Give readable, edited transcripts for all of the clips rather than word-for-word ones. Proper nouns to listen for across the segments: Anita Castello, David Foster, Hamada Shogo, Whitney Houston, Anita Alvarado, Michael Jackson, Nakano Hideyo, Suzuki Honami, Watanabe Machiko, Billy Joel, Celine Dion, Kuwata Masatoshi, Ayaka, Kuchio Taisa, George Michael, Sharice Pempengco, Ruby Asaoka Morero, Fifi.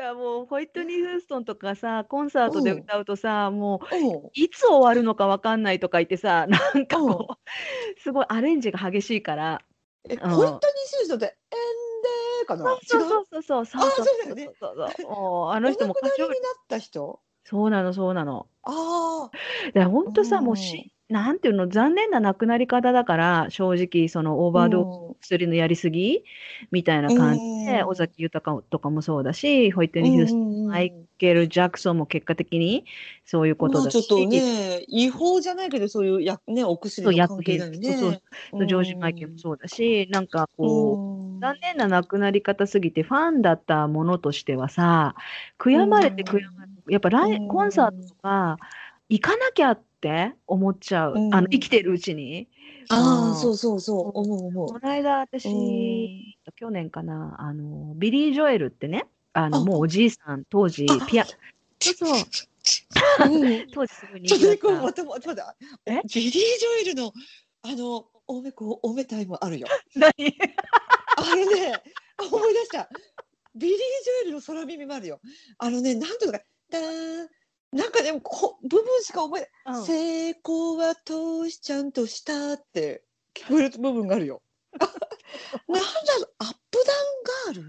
らもうホイットニー・ヒューストンとかさ、コンサートで歌うとさ、もういつ終わるのか分かんないとか言ってさ、なんかこうすごいアレンジが激しいから、ホイットニー・ヒューストンってエンデーかな。そうあの人も歌手になった人。そうなのそうなの。ああ、ほんとさ、もうなんていうの、残念な亡くなり方だから、正直そのオーバード薬のやりすぎみたいな感じで、尾崎豊とかもそうだし、ホイットニー・ヒューストン、マイケル・ジャクソンも結果的にそういうことだし、まあ、ちょっとね、違法じゃないけどそういうね、お薬の関係だよね。そう、ジョージ・マイケルもそうだし、なんかこう残念な亡くなり方すぎて、ファンだったものとしてはさ、悔やまれて悔やまれて、やっぱコンサートとか行かなきゃって思っちゃう、生きてるうちに。ああ、そうそうそう、思う。この間私、去年かな、ビリー・ジョエルってね、もうおじいさん、当時ピアノ、そう当時すごい人気だった。ちょっと待って、ビリー・ジョエルのおめタイムあるよ。何？あれね、思い出した。ビリー・ジョエルの空耳もあるよ。なんとかだーん。なんかでも部分しか覚えない、成功は投資ちゃんとしたって聞こえる部分があるよ。なんだろう、アップダウンガール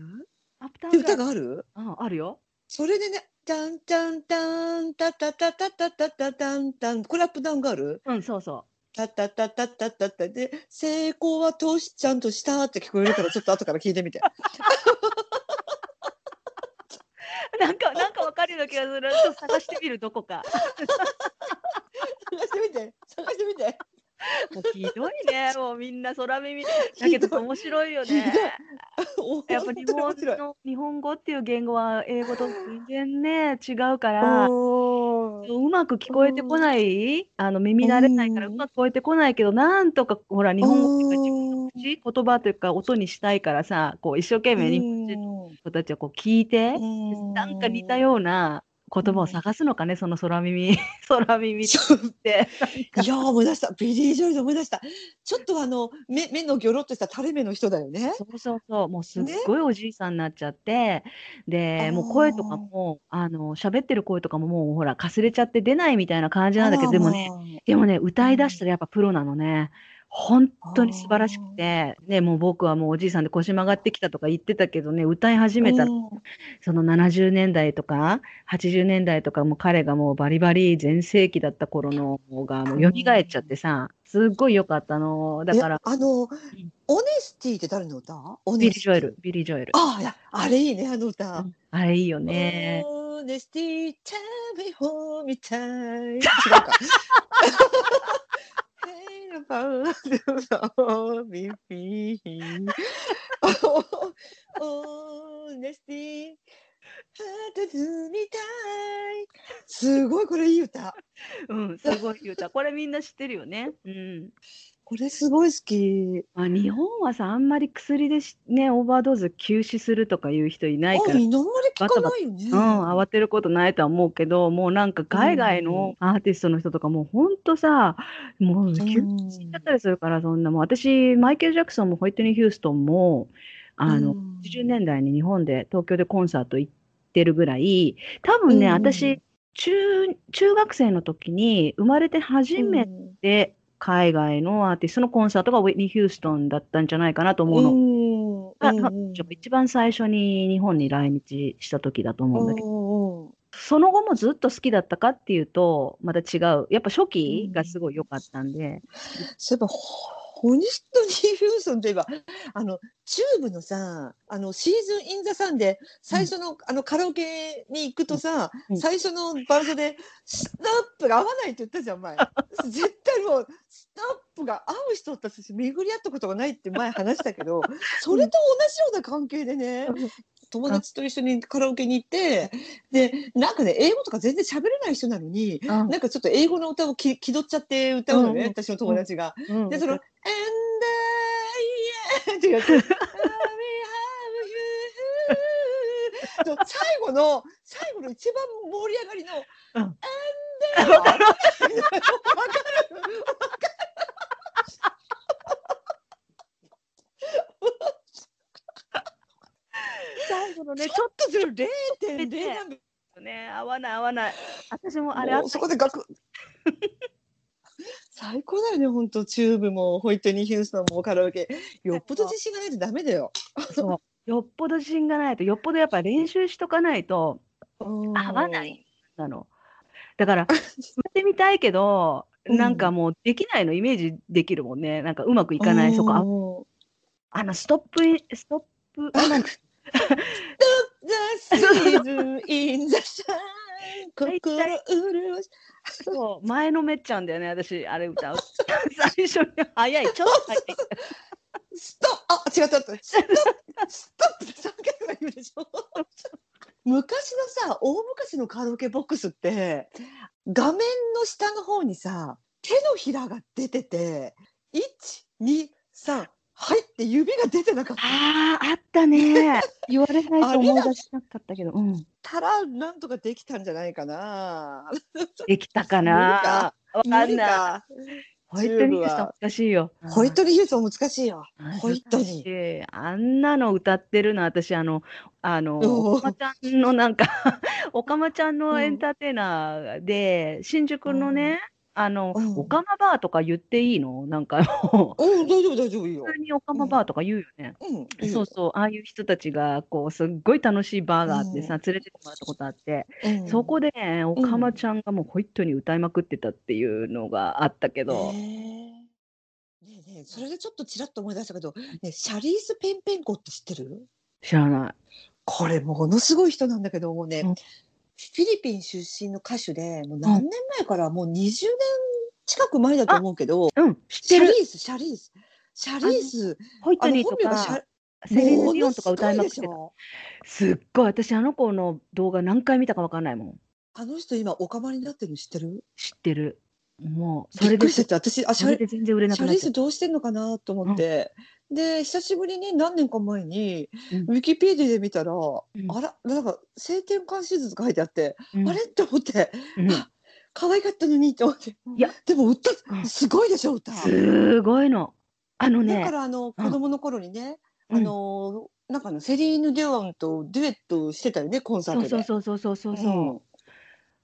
って歌がある、あるよ。それでね、タンタンタンタタタタタタタタンタン、これアップダウンガール、そうそう、タタタタタタタで、成功は投資ちゃんとしたって聞こえるから、ちょっと後から聞いてみて。なんかわかるような気がする。ちょっと探してみる、どこか。探してみて。もうひどいね、もうみんな空耳だけど面白いよね。やっぱ日本語っていう言語は英語と全然ね違うから、うまく聞こえてこない、耳慣れないからうまく聞こえてこないけど、なんとかほら日本語っていうか自分の言葉というか音にしたいからさ、こう一生懸命日本人の子たちはこう聞いて、なんか似たような言葉を探すのかね、その空耳って。いや、思い出した。ビリー・ジョイル思い出した。ちょっと目のギョロっとした垂れ目の人だよね。そうそうそう。もうすっごいおじいさんになっちゃって、ね、で、もう声とかも、喋ってる声とかももうほら、かすれちゃって出ないみたいな感じなんだけど、でもね、歌い出したらやっぱプロなのね。本当に素晴らしくて、ね、もう僕はもうおじいさんで腰曲がってきたとか言ってたけどね、歌い始めたら、その70年代とか80年代とか、もう彼がもうバリバリ全盛期だった頃の方がもう蘇っちゃってさ、すっごい良かったの。だからオネスティって誰の歌？ビリー・ジョエル。あれいいね、あの歌。あれいいよね。オネスティータビホーみたい。違うか。すごい、これいい歌。すごいいい歌。これみんな知ってるよね。これすごい好き。日本はさ、あんまり薬でね、オーバードーズ休止するとかいう人いないから、あんまり聞かないよね。慌てることないとは思うけど、もうなんか海外のアーティストの人とかもうほんとさ、もう休止しちゃったりするから、そんなもう私、マイケル・ジャクソンもホイットニー・ヒューストンも80年代に日本で東京でコンサート行ってるぐらい、多分ね、私中学生の時に生まれて初めて海外のアーティストのコンサートがウィットニー・ヒューストンだったんじゃないかなと思うの。一番最初に日本に来日した時だと思うんだけど、その後もずっと好きだったかっていうと、また違う。やっぱ初期がすごい良かったんで。そういえば、ホイットニー・ヒューストンといえば、チューブのさ、シーズン・イン・ザ・サンで、最初の、カラオケに行くとさ、最初のバンドで、スナップが合わないって言ったじゃん、前。絶対もう、スナップが合う人たち巡り合ったことがないって前話したけど、それと同じような関係でね、友達と一緒にカラオケに行って、で、なんかね、英語とか全然喋れない人なのに、なんかちょっと英語の歌を気取っちゃって歌うのね、私の友達が。で、その「And I am」ってやつ。最後の一番盛り上がりの「And I am」。わかる。最後のね、ちょっとずる 0.0 なんですね。合わない合わない。私もあれあった、そこでガク最高だよね。ほんとチューブもホイットニー・ヒューストンもカラオケ、よっぽど自信がないとダメだよ。そうよっぽど自信がないと、よっぽどやっぱ練習しとかないと合わないなの。だからやってみたいけどなんかもうできないのイメージできるもんね。なんかうまくいかない、そこあのストップなんかStop the season in the sun 心潤しそう前のめっちゃうんだよね、私あれ歌う最初に早い、ちょっと早いストップ、あ違った、ストップって3回ぐらい言うでしょ昔のさ、大昔のカラオケボックスって画面の下の方にさ手のひらが出てて 1,2,3 はいって指が出てなかった。あったね言われないと思い出しなかったけど、うん、たらなんとかできたんじゃないかなできたかなわかんない。ホイットニー・ヒューストン難しいよ。ホイットニー・ヒューストン難しいよ。ホイットニーあんなの歌ってるの、私おかまちゃんのなんかおかまちゃんのエンターテイナーで、うん、新宿のね、うん、おかまバーとか言っていいの？なんかもう、うん、大丈夫よ。普通におかまバーとか言うよね、うん、そうそう、ああいう人たちがこうすっごい楽しいバーがあってさ、うん、連れてってもらったことあって、うん、そこでおかまちゃんがもうホイットに歌いまくってたっていうのがあったけど、うん、ねえそれでちょっとちらっと思い出したけど、ね、シャリーズ・ペンペンコって知ってる？知らない。これものすごい人なんだけどもね、うん、フィリピン出身の歌手で、もう何年前から、もう20年近く前だと思うけど、うん、知ってる。シャリーズ、ホイットニーとかセレーヌ・ディオンとか歌いまくってた。すっごい、私あの子の動画何回見たか分かんないもん。あの人今オカマになってるの知ってる？知ってる。もうそれでびっくりしてて、私あシャリーズどうしてんのかなと思って、うん、で久しぶりに何年か前に、うん、ウィキペディで見たら、うん、あらなんか性転換手術が書いてあって、うん、あれって思って、うん、可愛かったのにって思って、うん、いやでも歌すごいでしょ、歌すごいのね、だから子供の頃にね、うん、なんかセリーヌ・ディオンとデュエットしてたよね、コンサートで。そう、うん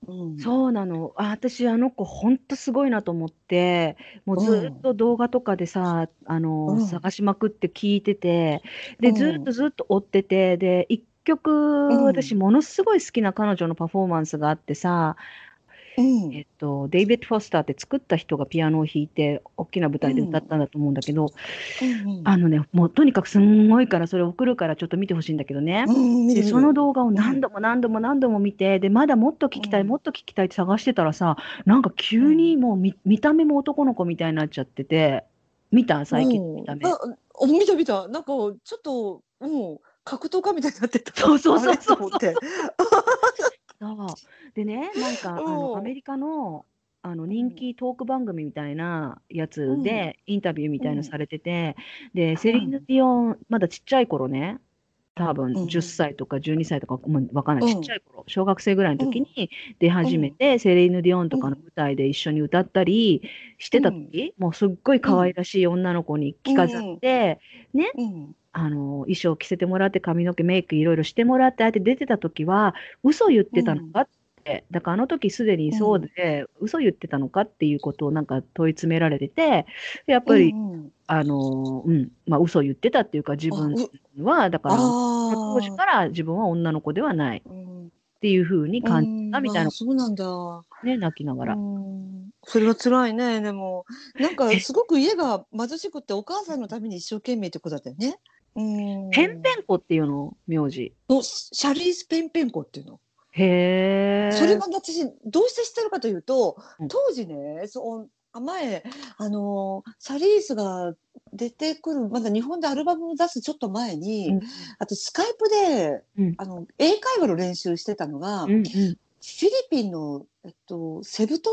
うん、そうなの。私あの子ほんとすごいなと思って、もうずっと動画とかでさ、うん、探しまくって聞いてて、でずっと追ってて、で一曲、うん、私ものすごい好きな彼女のパフォーマンスがあってさ、うん、デイビッド・フォスターって作った人がピアノを弾いて大きな舞台で歌ったんだと思うんだけど、うん、もうとにかくすんごいから、それ送るからちょっと見てほしいんだけどね、うん、でその動画を何度も見て、でまだもっと聞きたい、うん、もっと聞きたいって探してたらさ、なんか急にもう見た目も男の子みたいになっちゃってて。見た最近、うん、見た目見たなんかちょっともう格闘家みたいになってた。そうでね、なんかアメリカの、人気トーク番組みたいなやつで、うん、インタビューみたいなされてて、うん、でセリーヌ・ディオンまだちっちゃい頃ね、多分10歳とか12歳とか、うん、わかんない、ちっちゃい頃、小学生ぐらいの時に出始めて、うん、セリーヌ・ディオンとかの舞台で一緒に歌ったりしてた時、うん、もうすっごい可愛らしい女の子に着飾って、うん、ね、うん衣装着せてもらって髪の毛メイクいろいろしてもらって、あえて出てた時は嘘言ってたのかって、うん、だからあの時すでにそうで、うん、嘘言ってたのかっていうことをなんか問い詰められてて、やっぱり、うん、まあ嘘言ってたっていうか、自分はだから当時から自分は女の子ではないっていう風に感じたみたいな、そうなんだね、泣きながら。それは辛いね。でもなんかすごく家が貧しくてお母さんのために一生懸命ってことだったよね。ペンペンコっていうの名字のシャリーズ・ペンペンコっていうの。へえ。それが私どうして知ってるかというと、当時ね、前シャリーズが出てくる、まだ日本でアルバムを出すちょっと前に、うん、あとスカイプで、うん、英会話の練習してたのが、うんうん、フィリピンのセブ島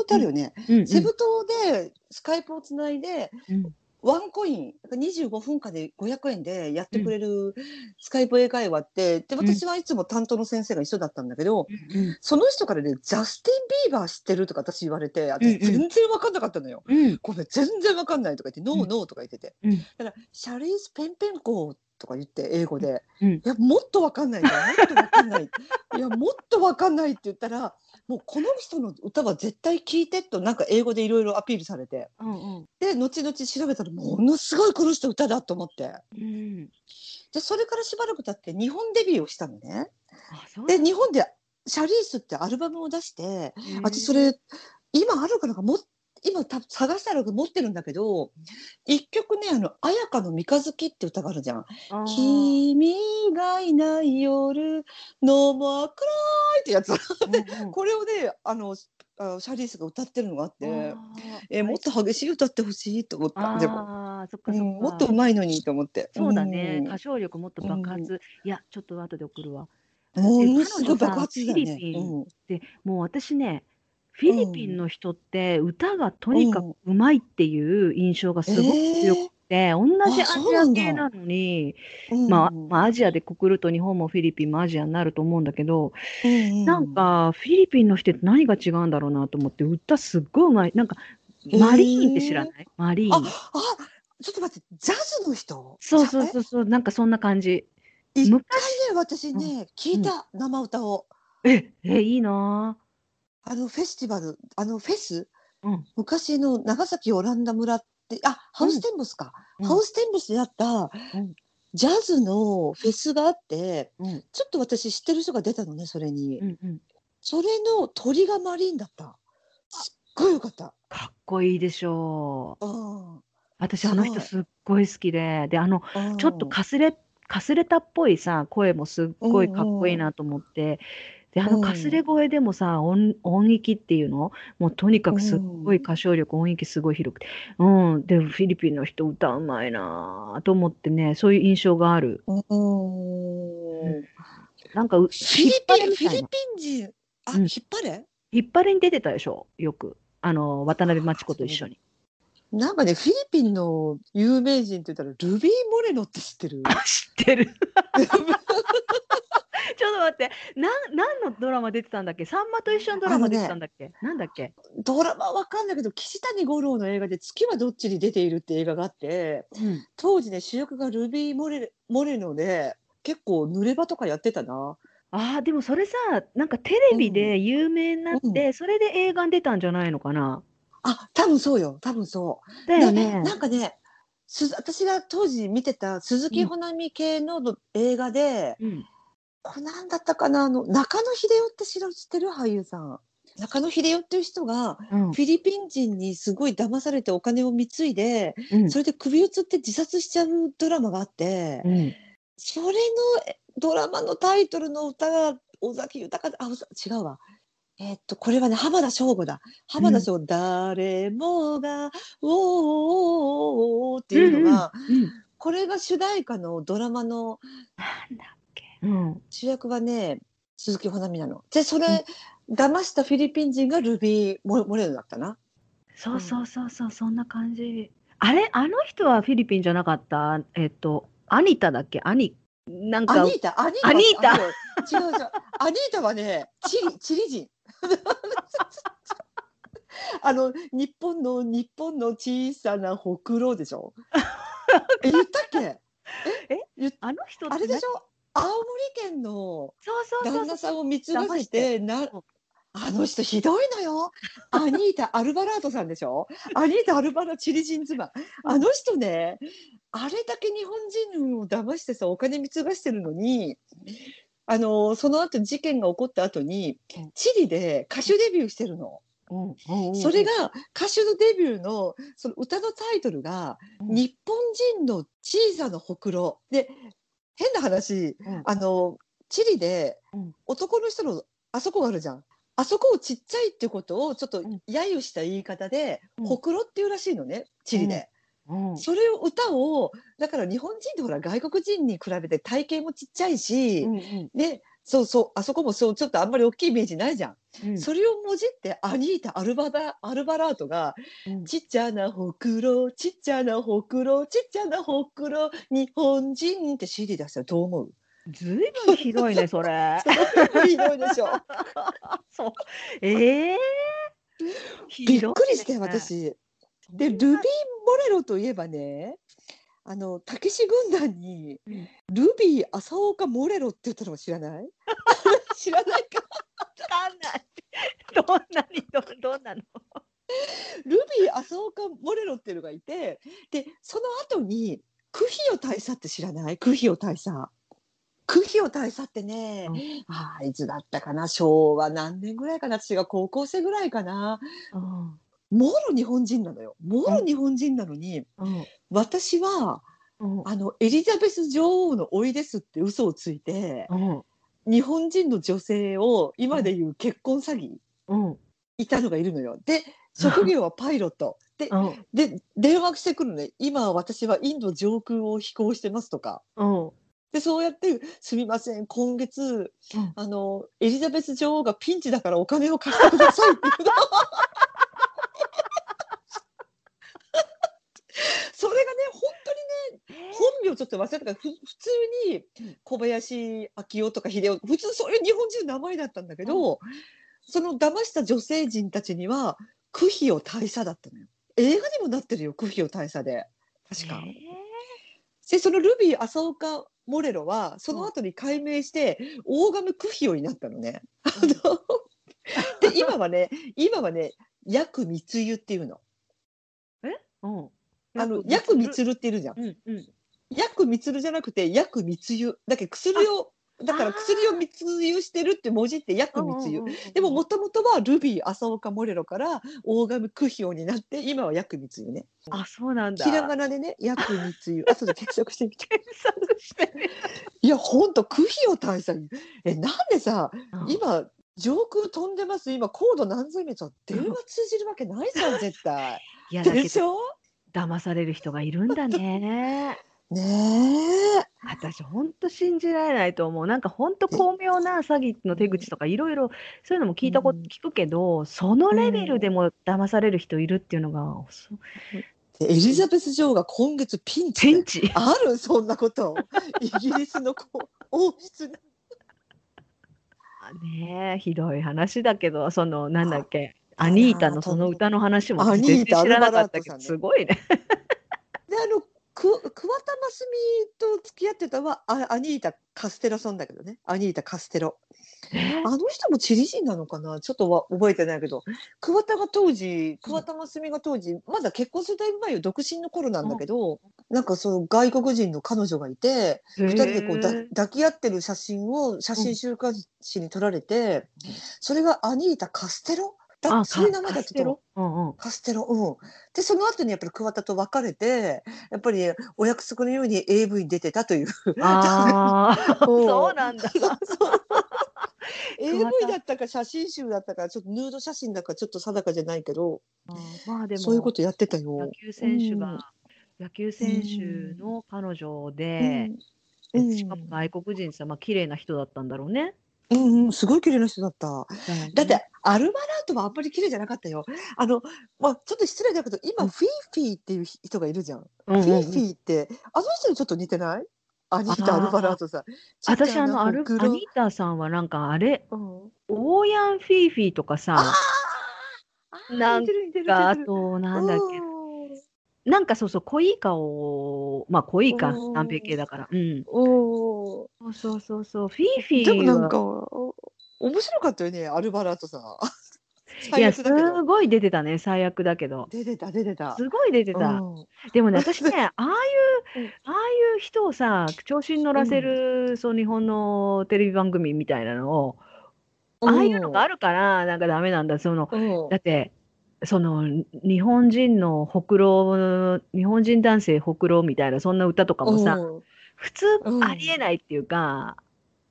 ってあるよね、うんうん、セブ島でスカイプをつないで、うん、ワンコイン25分間で500円でやってくれるスカイプ英会話って、うん、で私はいつも担当の先生が一緒だったんだけど、うん、その人からね、ジャスティン・ビーバー知ってるとか私言われて、私全然分かんなかったのよ、うん、ごめん全然分かんないとか言って、ノーノーとか言ってて、うん、だからシャリーズ・ペンペンコとか言って英語で、うん、いやもっと分かんないもっと分かんないいやもっと分かんないって言ったら、もうこの人の歌は絶対聴いてと、なんか英語でいろいろアピールされて、うんうん、で後々調べたらものすごいこの人歌だと思って、うん、でそれからしばらく経って日本デビューをしたのね。あ、そうです。で日本でシャリースってアルバムを出して、私それ今あるかなんかも今探したら持ってるんだけど、一曲ね、綾香の三日月って歌があるじゃん。君がいない夜の真っ暗いってやつ、うんうん、これをねシャリースが歌ってるのがあって、もっと激しい歌ってほしいと思った。でも、そっかそっか、うん、もっとうまいのにと思って。そうだね、歌唱力もっと爆発、うん、いやちょっと後で送るわ。ものすごい爆発だね。フィリピンって、うん、もう私ね、フィリピンの人って歌がとにかくうまいっていう印象がすごく強くて、同じアジア系なのに、まあアジアでくくると日本もフィリピンもアジアになると思うんだけど、なんかフィリピンの人って何が違うんだろうなと思って、歌すっごいうまい。なんかマリーンって知らない？マリーン。あ、ちょっと待って、ジャズの人？そうそうそうそう、なんかそんな感じ。一回ね、私ね、聞いた、生歌を。いいなぁ。フェスティバル、フェス、うん、昔の長崎オランダ村って、あ、ハウステンボスか、うん、ハウステンボスであった、うん、ジャズのフェスがあって、うん、ちょっと私知ってる人が出たのね、それに、うんうん、それの鳥がマリンだった。すっごいよかった。かっこいいでしょう。うん、私人すっごい好きで、でちょっとかすれたっぽいさ、声もすっごいかっこいいなと思って。うんうん、でかすれ声でもさ、音域っていうのもうとにかくすっごい歌唱力、音域すごい広くて、でフィリピンの人歌うまいなと思ってね、そういう印象がある。なんかフィリピン人引っ張れ、に出てたでしょ、よく渡辺真知子と一緒に。なんかね、フィリピンの有名人って言ったらルビー・モレノって知ってる？知ってる。ちょっと待って、何のドラマ出てたんだっけ？さんまと一緒のドラマ出てたんだっけ、なんだっけドラマわかんないけど、岸谷五郎の映画で月はどっちに出ているって映画があって、うん、当時ね主役がルビー・モレノで結構濡れ場とかやってたな。あ、でもそれさ、なんかテレビで有名になって、それで映画に出たんじゃないのかな。あ、多分そうよ、多分そうだよね。なんかね、私が当時見てた鈴木保奈美系の映画で、なんだったかな、中野英世って知ってる？俳優さん、中野英世っていう人が、フィリピン人にすごい騙されてお金を貢いで、それで首を吊って自殺しちゃうドラマがあって、それのドラマのタイトルの歌が尾崎豊で、あ、違うわ、これはね、浜田省吾だ。浜田省吾、誰もがおーっていうのが、これが主題歌のドラマの、なんだ、主役はね鈴木保奈美なの。でそれ、騙したフィリピン人がルビー・モレノだったな。そうそうそうそう、そんな感じ。あれ、人はフィリピンじゃなかった。アニタだっけ？なんかアニータ。違う。アニータはねチリ人。日本の小さなほくろでしょ。言ったっけ？人ってあれでしょ？青森県の旦那さんを貢がせて、人ひどいのよ。アニータ・アルバラードさんでしょ。アニータ・アルバラード、チリ人妻。人ね、あれだけ日本人を騙してさ、お金貢がしてるのに、その後事件が起こった後にチリで歌手デビューしてるの。それが歌手のデビューの、その歌のタイトルが日本人の小さなほくろで、変な話、チリで男の人のあそこがあるじゃん、あそこをちっちゃいってことをちょっと揶揄した言い方で、ほくろっていうらしいのね、チリで。それを歌を、だから日本人ってほら外国人に比べて体型もちっちゃいし、ね、そうあそこもそう、ちょっとあんまり大きいイメージないじゃん、それをもじってアニータ・アルバラートが、ちっちゃなほくろちっちゃなほくろちっちゃなほくろ日本人って CD 出したらどう思う？ずいぶんひどいね、それ。ひどいでしょ。そう、びっくりして、私でルビー・モレノといえばね、たけし軍団にルビー朝岡モレロって言ったのも知らない知らないか分かんないどんなのルビー朝岡モレロっていうのがいて、でその後にクヒオ大佐って知らない？クヒオ大佐ってね、うん、いつだったかな、昭和何年ぐらいかな、私が高校生ぐらいかな、うん、もろ日本人なのよ。もろ日本人なのに、うん、私は、うん、エリザベス女王の甥ですって嘘をついて、うん、日本人の女性を今でいう結婚詐欺、うん、いたのがいるのよ。で職業はパイロットで、うん、で電話してくるのね。今私はインド上空を飛行してますとか、うん、でそうやってすみません今月、うん、エリザベス女王がピンチだからお金を貸してくださいっていうのそれがね本当にね、本名ちょっと忘れたから普通に小林昭夫とか秀夫、普通そういう日本人の名前だったんだけど、うん、その騙した女性人たちにはクヒオ大佐だったのよ。映画にもなってるよ、クヒオ大佐で確か。でそのルビー朝岡モレロはその後に改名して、うん、大亀クヒオになったのね、うん、で今はね薬光湯っていうの、うん、薬光っているじゃん、薬光じゃなくて薬光湯だけど、だから薬を密輸してるって文字って薬密輸、でももともとはルビー朝岡モレロから大神クヒオになって、今は薬密輸ね。あ、そうなんだ。ひらがなでね、薬密輸、後で検索してみていやほんとクヒオ大佐になんでさ、今上空飛んでます、今高度何千メートル、電話通じるわけないじゃん絶対いやだけどでしょ、騙される人がいるんだねねえ、私本当信じられないと思う。なんか本当巧妙な詐欺の手口とかいろいろそういうのも聞いたこと、うん、聞くけど、そのレベルでも騙される人いるっていうのが、エリザベス女王が今月ピンチある、そんなことイギリスの王室ねえ、ひどい話だけど、そのなんだっけ、アニータのその歌の話も全然知らなかったけど、すごいねで桑田真澄と付き合ってたのはアニータ・カステロさんだけどね。アニータ・カステロ、あの人もチリ人なのかな、ちょっとは覚えてないけど、桑田真澄が当時まだ結婚するだいぶ前よ、独身の頃なんだけど、うん、なんかその外国人の彼女がいて、2人でこう抱き合ってる写真週刊誌に撮られて、うん、それがアニータ・カステロだ、そういう名前だったと、カステロ、うん、でその後にやっぱり桑田と別れて、やっぱりお約束のように AV に出てたという。あそうなんだAV だったか写真集だったか、ちょっとヌード写真だかちょっと定かじゃないけど、まあ、でもそういうことやってたよ。野球選手の彼女で、うん、しかも外国人さ、まあ綺麗な人だったんだろうね。うんうん、すごい綺麗な人だった。だってアルマラートはあんまり綺麗じゃなかったよ。ちょっと失礼だけど、今フィーフィーっていう人がいるじゃん。フィーフィーってあの人にちょっと似てない？アニータ・アルマラートさん。私アニータさんはなんかあれ、オーヤンフィーフィーとかさ、なんかあとなんだっけ、なんかそう濃い顔、まあ濃いか南米系だから。うん。そうフィーフィーでもなんか面白かったよね、アルバラートさんいやすごい出てたね、最悪だけど出てたすごい出てた、うん、でもね私ねああいう人をさ調子に乗らせる、うん、そう日本のテレビ番組みたいなのを、うん、ああいうのがあるからなんかダメなんだ、その、うん、だってその日本人のほくろ、日本人男性ほくろみたいな、そんな歌とかもさ、うん、普通ありえないっていうか、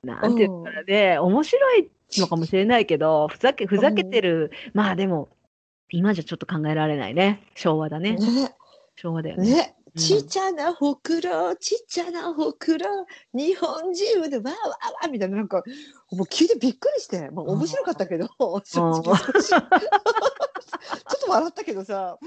うん、なんていうからで、ね、面白いのかもしれないけど、ふざけてる、うん、まあでも今じゃちょっと考えられないね、昭和だね、昭和だよね。ね、うん、ちっちゃなほくろ、ちっちゃなほくろ、日本人でわーわーわーみたいな、なんかもう聞いてびっくりして、まあ、面白かったけど、ちょっと笑ったけどさ